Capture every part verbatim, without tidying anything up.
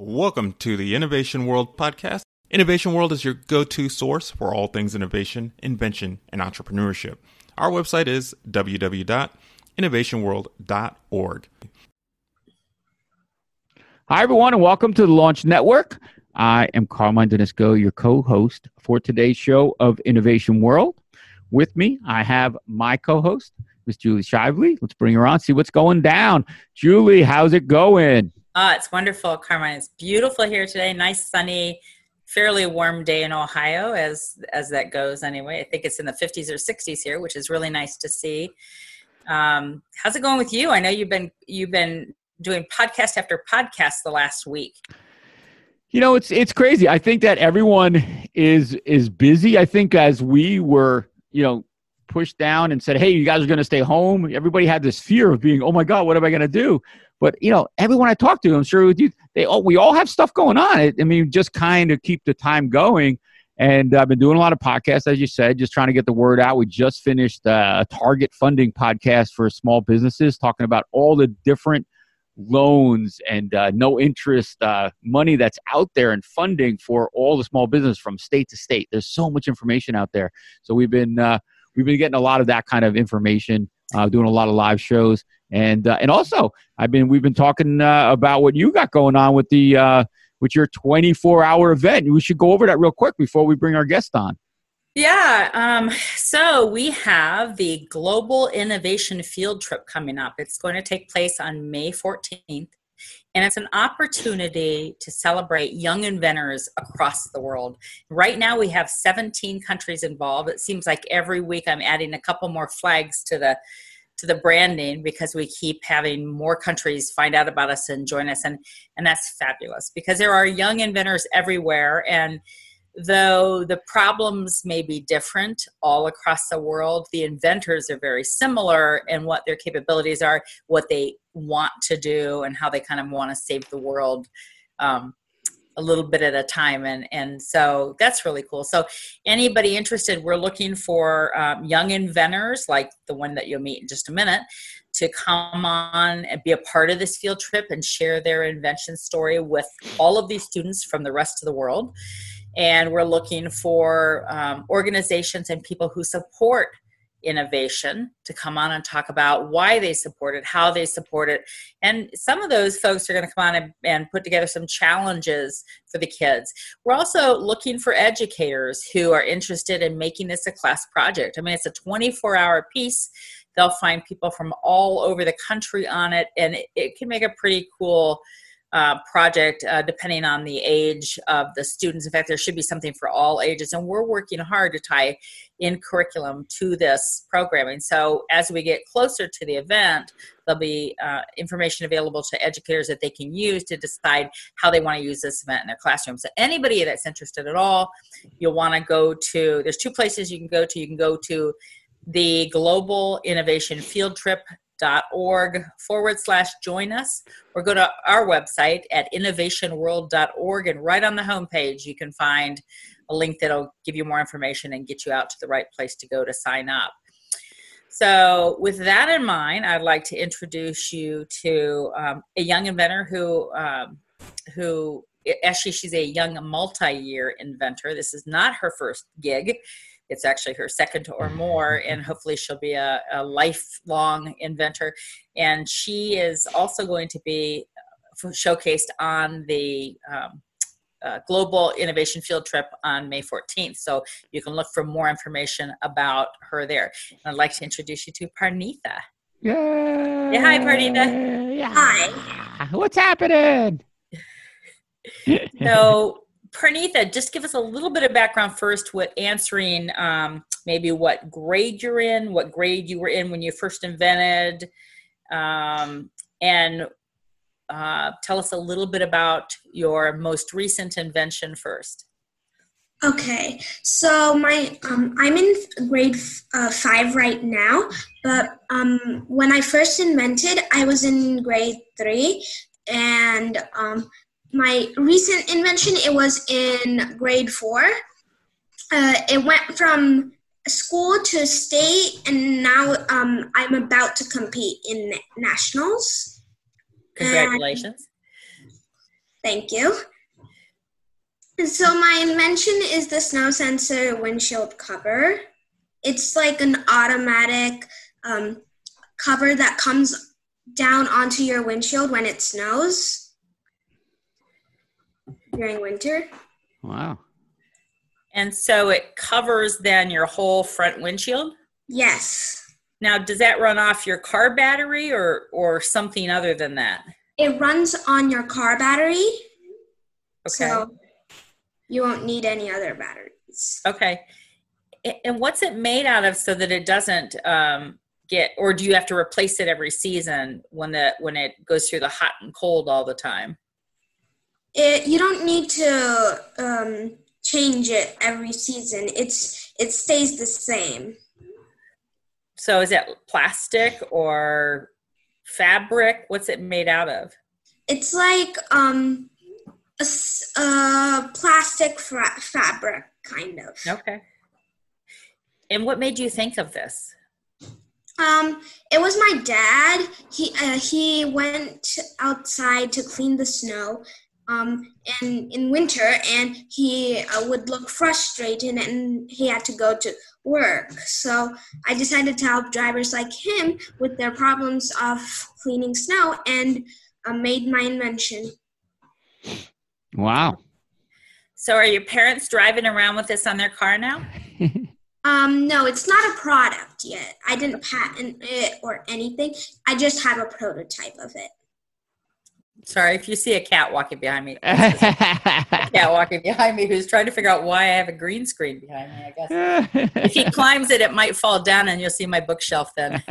Welcome to the Innovation World podcast. Innovation World is your go-to source for all things innovation, invention, and entrepreneurship. Our website is w w w dot innovation world dot org. Hi, everyone, and welcome to the Launch Network. I am Carmine Dinesco, your co-host for today's show of Innovation World. With me, I have my co-host, Miss Julie Shively. Let's bring her on, see what's going down. Julie, how's it going? Oh, it's wonderful, Carmine. It's beautiful here today. Nice, sunny, fairly warm day in Ohio, as as that goes anyway. I think it's in the fifties or sixties here, which is really nice to see. Um, how's it going with you? I know you've been you've been doing podcast after podcast the last week. You know, it's it's crazy. I think that everyone is is busy. I think as we were, you know, pushed down and said, hey, you guys are going to stay home. Everybody had this fear of being, oh my God, what am I going to do? But, you know, everyone I talk to, I'm sure with you, they all, we all have stuff going on. I mean, just kind of keep the time going. And I've been doing a lot of podcasts, as you said, just trying to get the word out. We just finished a target funding podcast for small businesses, talking about all the different loans and uh, no interest uh, money that's out there and funding for all the small business from state to state. There's so much information out there. So we've been uh, we've been getting a lot of that kind of information, uh, doing a lot of live shows. And uh, and also, I've been we've been talking uh, about what you got going on with the uh, with your twenty-four hour event. We should go over that real quick before we bring our guest on. Yeah. Um, so we have the Global Innovation Field Trip coming up. It's going to take place on May fourteenth. And it's an opportunity to celebrate young inventors across the world. Right now, we have seventeen countries involved. It seems like every week I'm adding a couple more flags to the to the branding because we keep having more countries find out about us and join us. And, and that's fabulous because there are young inventors everywhere. And though the problems may be different all across the world, the inventors are very similar in what their capabilities are, what they want to do, and how they kind of want to save the world um, a little bit at a time. And, and so that's really cool. So anybody interested, we're looking for um, young inventors, like the one that you'll meet in just a minute, to come on and be a part of this field trip and share their invention story with all of these students from the rest of the world. And we're looking for um, organizations and people who support innovation to come on and talk about why they support it, how they support it. And some of those folks are going to come on and, and put together some challenges for the kids. We're also looking for educators who are interested in making this a class project. I mean, it's a twenty-four hour piece. They'll find people from all over the country on it, and it, it can make a pretty cool Uh, project uh, depending on the age of the students. In fact, there should be something for all ages, and we're working hard to tie in curriculum to this programming. So as we get closer to the event, there'll be uh, information available to educators that they can use to decide how they want to use this event in their classroom. So anybody that's interested at all, you'll want to go to, there's two places you can go to. You can go to the Global Innovation Field Trip dot org forward slash join us, or go to our website at innovation world dot org, and right on the homepage you can find a link that'll give you more information and get you out to the right place to go to sign up. So with that in mind, I'd like to introduce you to um, a young inventor who um, who actually she's a young multi-year inventor. This is not her first gig. It's actually her second or more, and hopefully she'll be a, a lifelong inventor. And she is also going to be showcased on the um, uh, Global Innovation Field Trip on May fourteenth. So you can look for more information about her there. And I'd like to introduce you to Parnitha. Yay. Yeah, hi, Parnitha. Yeah. Hi. What's happening? So, Parnitha, just give us a little bit of background first with answering um, maybe what grade you're in, what grade you were in when you first invented, um, and uh, tell us a little bit about your most recent invention first. Okay, so my um, I'm in grade f- uh, five right now, but um, when I first invented, I was in grade three, and um, my recent invention, it was in grade four. Uh, it went from school to state, and now um, I'm about to compete in nationals. Congratulations. And Thank you. So my invention is the snow sensor windshield cover. It's like an automatic um, cover that comes down onto your windshield when it snows during winter. Wow. And so it covers then your whole front windshield? Yes. Now, does that run off your car battery or, or something other than that? It runs on your car battery. Okay. So you won't need any other batteries. Okay. And what's it made out of so that it doesn't um, get, or do you have to replace it every season when the when it goes through the hot and cold all the time? It, you don't need to um, change it every season. It's it stays the same. So is it plastic or fabric? What's it made out of? It's like um, a, a plastic fra- fabric, kind of. Okay. And what made you think of this? Um, it was my dad. He uh, he went outside to clean the snow, um, and in winter, and he uh, would look frustrated, and he had to go to work. So I decided to help drivers like him with their problems of cleaning snow, and uh, made my invention. Wow! So are your parents driving around with this on their car now? Um, no, it's not a product yet. I didn't patent it or anything. I just have a prototype of it. Sorry, if you see a cat walking behind me. A cat walking behind me who's trying to figure out why I have a green screen behind me, I guess. If he climbs it, it might fall down and you'll see my bookshelf then.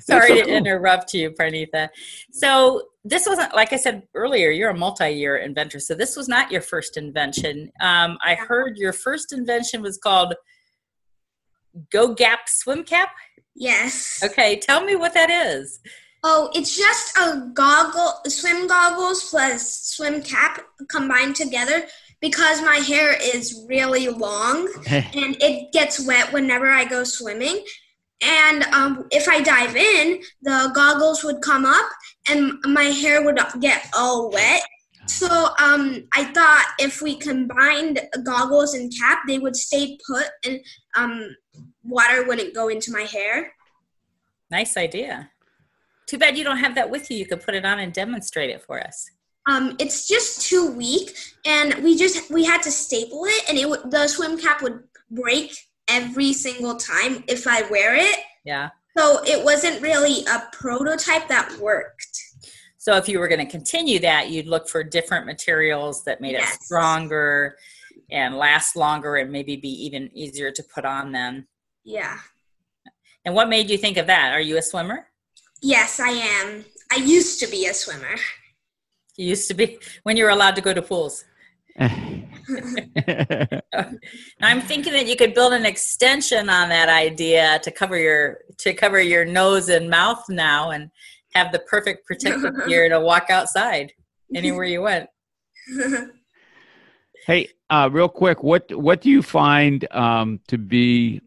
Sorry so to cool. interrupt you, Parnitha. So this wasn't, like I said earlier, you're a multi-year inventor. So this was not your first invention. Um, I heard your first invention was called GoGap Swim Cap? Yes. Okay, tell me what that is. Oh, it's just a goggle, swim goggles plus swim cap combined together because my hair is really long and it gets wet whenever I go swimming. And um, if I dive in, the goggles would come up and my hair would get all wet. So um, I thought if we combined goggles and cap, they would stay put and um, water wouldn't go into my hair. Nice idea. Too bad you don't have that with you. You could put it on and demonstrate it for us. Um, it's just too weak, and we just we had to staple it, and it w- the swim cap would break every single time if I wear it. Yeah. So it wasn't really a prototype that worked. So if you were going to continue that, you'd look for different materials that made yes. it stronger and last longer and maybe be even easier to put on then. Yeah. And what made you think of that? Are you a swimmer? Yes, I am. I used to be a swimmer. You used to be when you were allowed to go to pools. I'm thinking that you could build an extension on that idea to cover your to cover your nose and mouth now and have the perfect protective gear to walk outside anywhere you went. Hey, uh, real quick, what what do you find um, to be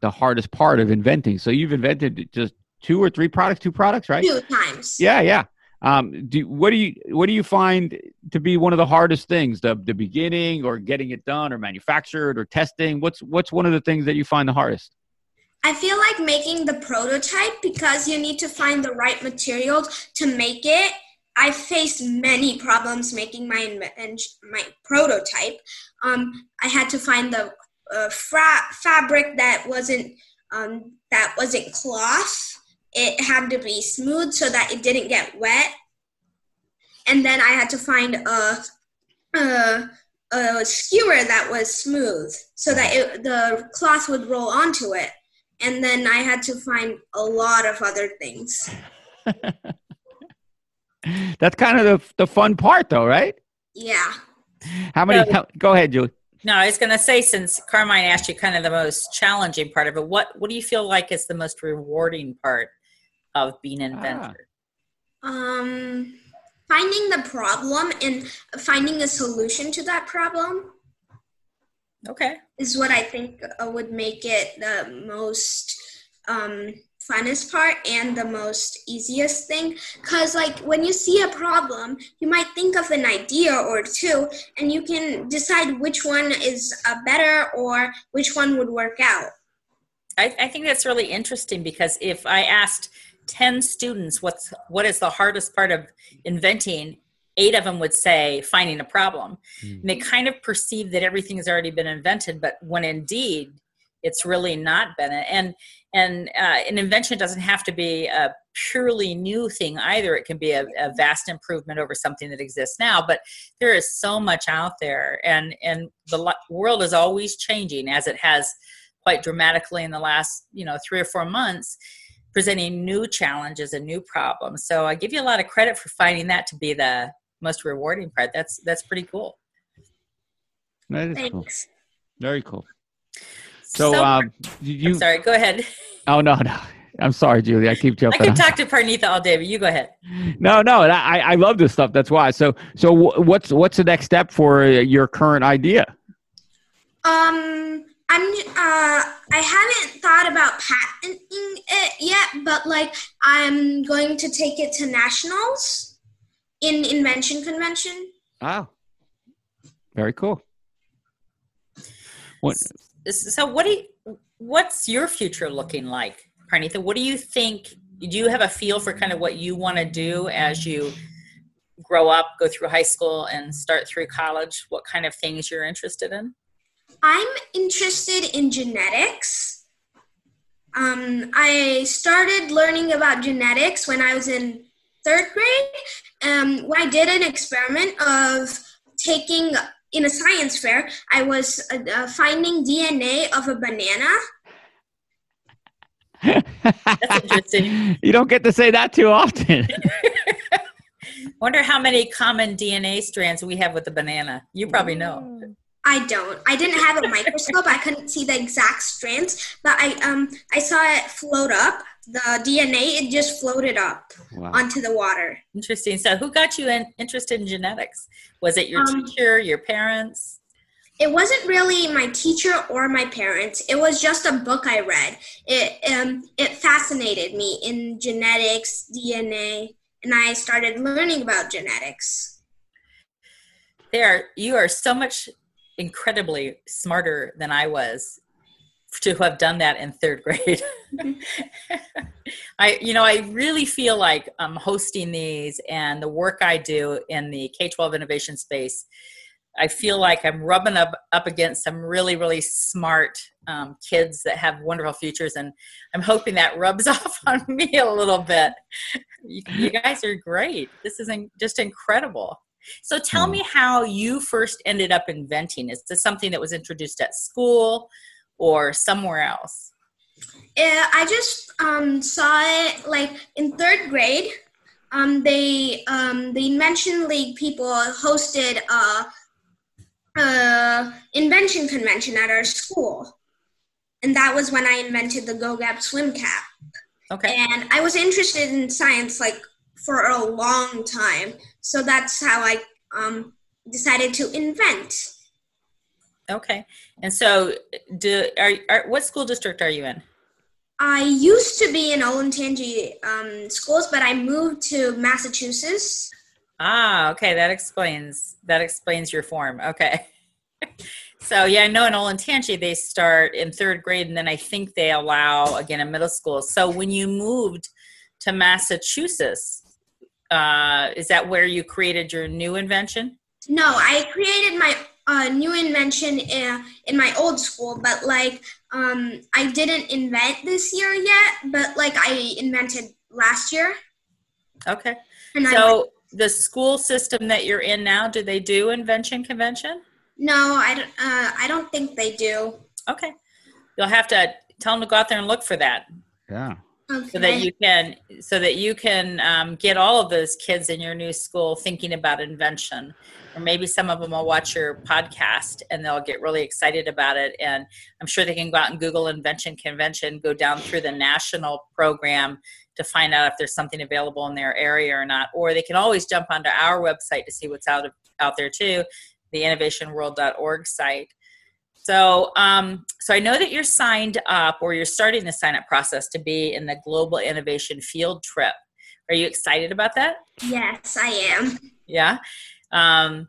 the hardest part of inventing? So you've invented just two or three products, two products, right? Two times. Yeah, yeah. Um, do what do you what do you find to be one of the hardest things? The the beginning, or getting it done, or manufactured, or testing. What's what's one of the things that you find the hardest? I feel like making the prototype because you need to find the right material to make it. I faced many problems making my inv- my prototype. Um, I had to find the uh, fra- fabric that wasn't um, that wasn't cloth. It had to be smooth so that it didn't get wet. And then I had to find a, a, a skewer that was smooth so that it, the cloth would roll onto it. And then I had to find a lot of other things. That's kind of the, the fun part though, right? Yeah. How many, how, go ahead, Julie. No, I was going to say, since Carmine asked you kind of the most challenging part of it, what, what do you feel like is the most rewarding part of being an inventor? Ah. Um, finding the problem and finding a solution to that problem. Okay. Is what I think uh, would make it the most um, funnest part and the most easiest thing, because like when you see a problem, you might think of an idea or two and you can decide which one is uh, better or which one would work out. I, I think that's really interesting, because if I asked ten students what's what is the hardest part of inventing, eight of them would say finding a problem. Mm. And they kind of perceive that everything has already been invented, but when indeed it's really not been. And and uh, an invention doesn't have to be a purely new thing either. It can be a, a vast improvement over something that exists now, but there is so much out there, and and the lo- world is always changing, as it has quite dramatically in the last, you know, three or four months, presenting new challenges and new problems. So I give you a lot of credit for finding that to be the most rewarding part. That's that's pretty cool. That is Thanks. Cool. Very cool. So, so um, you, I'm sorry, go ahead. Oh, no, no. I'm sorry, Julie. I keep jumping. I could talk to Parnitha all day, but you go ahead. No, no. I, I love this stuff. That's why. So, so what's, what's the next step for your current idea? Um, I'm, uh, I haven't thought about patenting it yet, but like I'm going to take it to nationals in invention convention. Wow. Very cool. What? So what do you, what's your future looking like, Parnitha? What do you think? Do you have a feel for kind of what you want to do as you grow up, go through high school and start through college? What kind of things you're interested in? I'm interested in genetics. Um, I started learning about genetics when I was in third grade. Um, I did an experiment of taking – in a science fair, I was uh, finding D N A of a banana. That's interesting. You don't get to say that too often. Wonder how many common D N A strands we have with a banana. You probably know. I don't. I didn't have a microscope. I couldn't see the exact strands, but I um I saw it float up. The D N A, it just floated up wow. onto the water. Interesting. So who got you in, interested in genetics? Was it your um, teacher, your parents? It wasn't really my teacher or my parents. It was just a book I read. It um, it fascinated me in genetics, D N A, and I started learning about genetics. There, you are so much incredibly smarter than I was to have done that in third grade. I, you know, I really feel like I'm hosting these and the work I do in the K twelve innovation space, I feel like I'm rubbing up, up against some really, really smart um, kids that have wonderful futures. And I'm hoping that rubs off on me a little bit. You, you guys are great. This is in, just incredible. So tell me how you first ended up inventing. Is this something that was introduced at school or somewhere else? Yeah, I just um, saw it like in third grade. Um, they um, the Invention League people hosted a, a invention convention at our school, and that was when I invented the GoGap Swim Cap. Okay. And I was interested in science like for a long time, so that's how I um, decided to invent. Okay. And so do, are, are, what school district are you in? I used to be in Olentangy um, schools, but I moved to Massachusetts. Ah, okay. That explains, that explains your form. Okay. So yeah, I know in Olentangy, they start in third grade and then I think they allow again in middle school. So when you moved to Massachusetts, uh, is that where you created your new invention? No, I created my A uh, new invention in, in my old school, but like um, I didn't invent this year yet, but like I invented last year. Okay. And so I, the school system that you're in now, do they do invention convention? No, I don't. Uh, I don't think they do. Okay. You'll have to tell them to go out there and look for that. Yeah. Okay. So that you can, so that you can um, get all of those kids in your new school thinking about invention, or maybe some of them will watch your podcast and they'll get really excited about it. And I'm sure they can go out and Google Invention Convention, go down through the national program to find out if there's something available in their area or not. Or they can always jump onto our website to see what's out of, out there too, the innovation world dot org site. So, um, so I know that you're signed up, or you're starting the sign up process to be in the Global Innovation Field Trip. Are you excited about that? Yes, I am. Yeah. Um,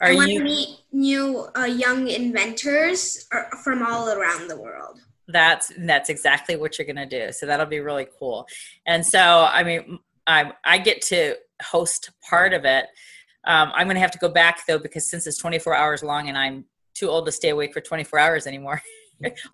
are I want you... to meet new uh, young inventors from all around the world. That's that's exactly what you're going to do. So that'll be really cool. And so, I mean, I, I get to host part of it. Um, I'm going to have to go back, though, because since it's twenty-four hours long and I'm too old to stay awake for twenty-four hours anymore,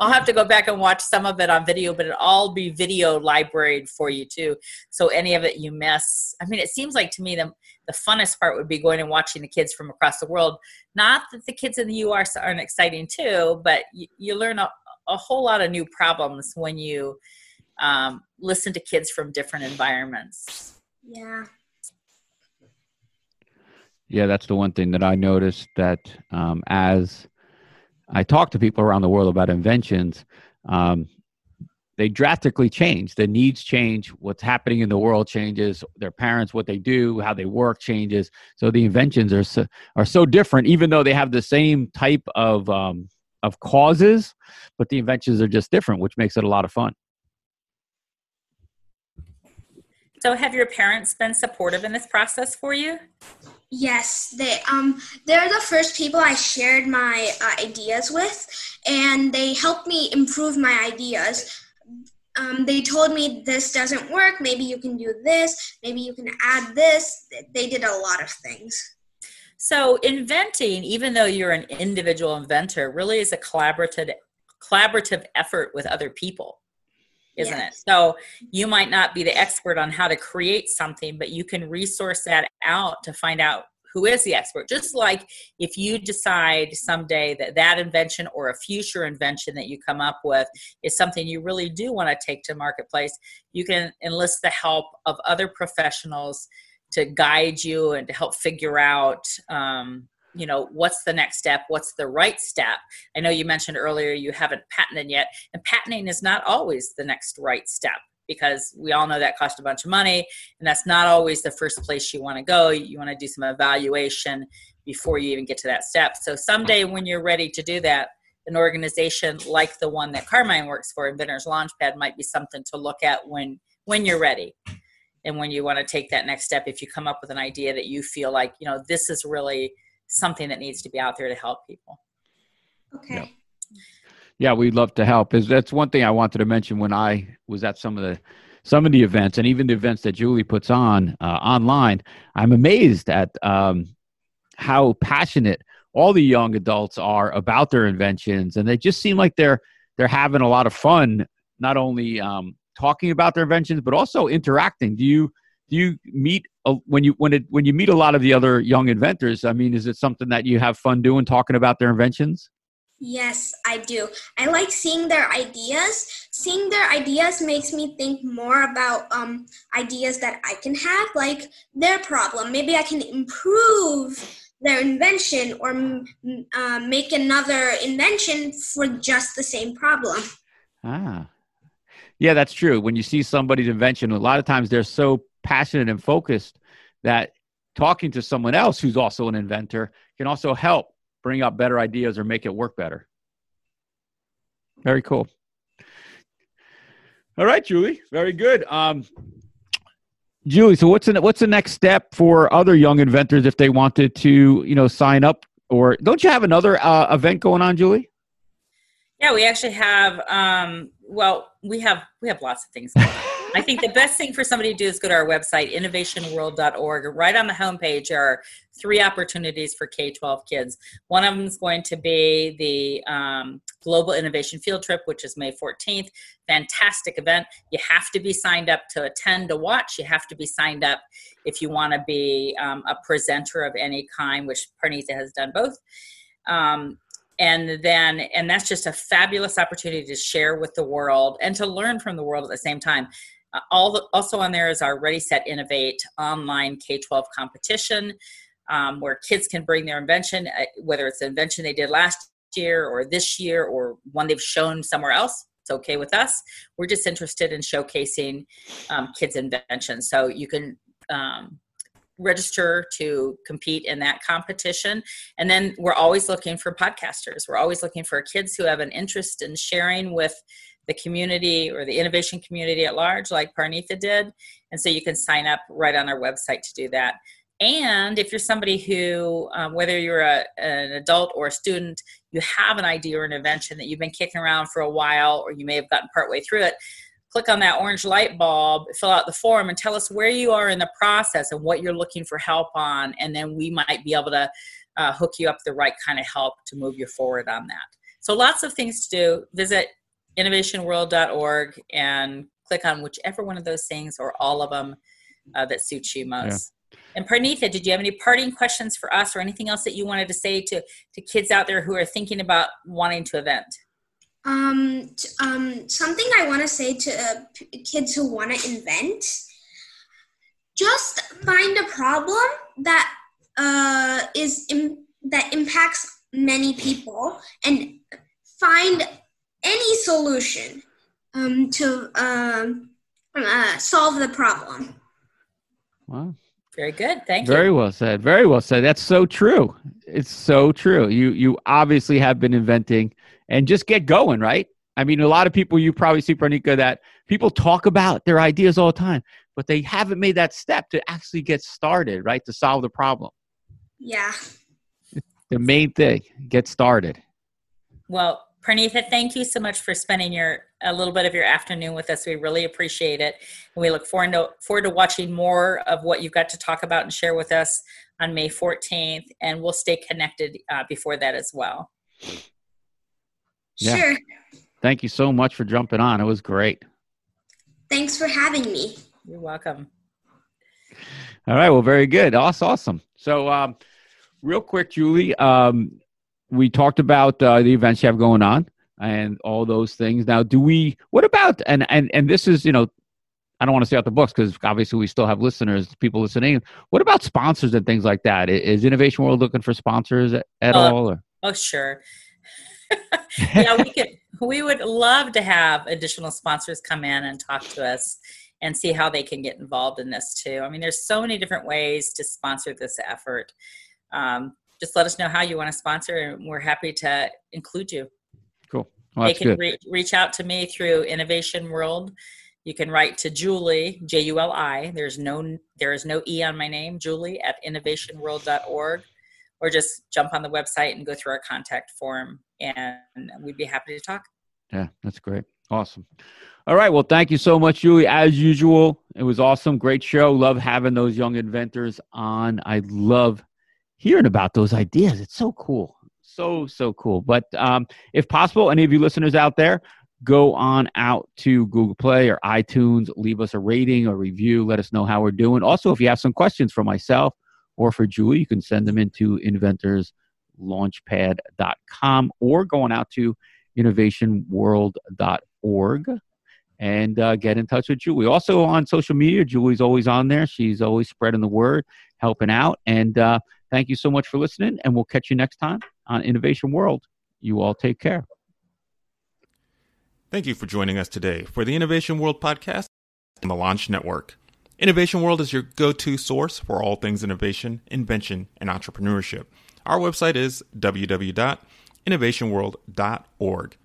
I'll have to go back and watch some of it on video, but it'll all be video libraried for you too. So any of it you miss, I mean, it seems like to me the, the funnest part would be going and watching the kids from across the world. Not that the kids in the U S aren't exciting too, but you, you learn a, a whole lot of new problems when you um, listen to kids from different environments. Yeah. Yeah, that's the one thing that I noticed, that um, as I talk to people around the world about inventions, um, they drastically change. The needs change. What's happening in the world changes. Their parents, what they do, how they work changes. So the inventions are so, are so different, even though they have the same type of um, of causes, but the inventions are just different, which makes it a lot of fun. So have your parents been supportive in this process for you? Yes, they um they're the first people I shared my uh, ideas with, and they helped me improve my ideas. Um, they told me, this doesn't work, maybe you can do this, maybe you can add this. They did a lot of things. So inventing, even though you're an individual inventor, really is a collaborative collaborative effort with other people. Isn't it? So you might not be the expert on how to create something, but you can resource that out to find out who is the expert. Just like if you decide someday that that invention or a future invention that you come up with is something you really do want to take to marketplace, you can enlist the help of other professionals to guide you and to help figure out, um, you know, what's the next step? What's the right step? I know you mentioned earlier you haven't patented yet, and patenting is not always the next right step, because we all know that costs a bunch of money, and that's not always the first place you want to go. You want to do some evaluation before you even get to that step. So someday when you're ready to do that, an organization like the one that Carmine works for, Inventors Launchpad, might be something to look at when, when you're ready. And when you want to take that next step, if you come up with an idea that you feel like, you know, this is really something that needs to be out there to help people. Okay. Yeah, yeah, we'd love to help. Is that's one thing I wanted to mention when I was at some of the some of the events, and even the events that Julie puts on uh, online. I'm amazed at um, how passionate all the young adults are about their inventions, and they just seem like they're they're having a lot of fun, not only um, talking about their inventions but also interacting. Do you do you meet uh, when you when it when you meet a lot of the other young inventors? I mean, is it something that you have fun doing, talking about their inventions? Yes, I do. I like seeing their ideas. Seeing their ideas makes me think more about um, ideas that I can have, like their problem. Maybe I can improve their invention, or uh, make another invention for just the same problem. Ah, yeah, that's true. When you see somebody's invention, a lot of times they're so passionate and focused that talking to someone else who's also an inventor can also help bring up better ideas or make it work better. Very cool. All right, Julie, very good. Um, Julie, so what's the, what's the next step for other young inventors if they wanted to, you know, sign up? Or don't you have another uh, event going on, Julie? Yeah, we actually have, um, well, we have, we have lots of things going on. I think the best thing for somebody to do is go to our website, innovation world dot org. Right on the homepage are three opportunities for K twelve kids. One of them is going to be the um, Global Innovation Field Trip, which is May fourteenth. Fantastic event. You have to be signed up to attend, to watch. You have to be signed up if you want to be um, a presenter of any kind, which Parnitha has done both. Um, And then, and that's just a fabulous opportunity to share with the world and to learn from the world at the same time. Uh, all the, also on there is our Ready, Set, Innovate online K twelve competition, um, where kids can bring their invention, uh, whether it's an invention they did last year or this year or one they've shown somewhere else. It's okay with us. We're just interested in showcasing um, kids' inventions. So you can um, register to compete in that competition. And then we're always looking for podcasters. We're always looking for kids who have an interest in sharing with the community or the innovation community at large, like Parnitha did. And so you can sign up right on our website to do that. And if you're somebody who, um, whether you're a, an adult or a student, you have an idea or an invention that you've been kicking around for a while, or you may have gotten partway through it, click on that orange light bulb, fill out the form, and tell us where you are in the process and what you're looking for help on. And then we might be able to uh, hook you up the right kind of help to move you forward on that. So lots of things to do. Visit innovation world dot org and click on whichever one of those things or all of them uh, that suits you most. Yeah. And Parnitha, did you have any parting questions for us or anything else that you wanted to say to, to kids out there who are thinking about wanting to event? Um, um, something I want to say to uh, p- kids who want to invent, just find a problem that uh, is Im- that impacts many people and find any solution um, to uh, uh, solve the problem. Wow. Very good. Thank you. Very well said. Very well said. That's so true. It's so true. You you obviously have been inventing, and just get going, right? I mean, a lot of people, you probably see, Parnitha, that people talk about their ideas all the time, but they haven't made that step to actually get started, right? To solve the problem. Yeah. The main thing, get started. Well, Parnitha, thank you so much for spending your a little bit of your afternoon with us. We really appreciate it. And we look forward to, forward to watching more of what you've got to talk about and share with us on May fourteenth. And we'll stay connected uh, before that as well. Yeah. Sure. Thank you so much for jumping on. It was great. Thanks for having me. You're welcome. All right. Well, very good. Awesome. So um, real quick, Julie, um, we talked about uh, the events you have going on and all those things. Now, do we, what about, and, and, and this is, you know, I don't want to say out the books because obviously we still have listeners, people listening. What about sponsors and things like that? Is Innovation World looking for sponsors at uh, all? Or? Oh, sure. yeah, we could, we would love to have additional sponsors come in and talk to us and see how they can get involved in this too. I mean, there's so many different ways to sponsor this effort. Um, just let us know how you want to sponsor and we're happy to include you. Cool. Well, they can re- reach out to me through Innovation World. You can write to Julie, J U L I. There's no, there is no E on my name, Julie at innovation world dot org. Or just jump on the website and go through our contact form, and we'd be happy to talk. Yeah, that's great. Awesome. All right. Well, thank you so much, Julie. As usual, it was awesome. Great show. Love having those young inventors on. I love hearing about those ideas. It's so cool. So, so cool. But um, if possible, any of you listeners out there, go on out to Google Play or iTunes. Leave us a rating or review. Let us know how we're doing. Also, if you have some questions for myself, or for Julie, you can send them into inventors launchpad dot com or going out to innovation world dot org and uh, get in touch with Julie. Also on social media, Julie's always on there. She's always spreading the word, helping out. And uh, thank you so much for listening, and we'll catch you next time on Innovation World. You all take care. Thank you for joining us today for the Innovation World podcast and the Launch Network. Innovation World is your go-to source for all things innovation, invention, and entrepreneurship. Our website is w w w dot innovation world dot org.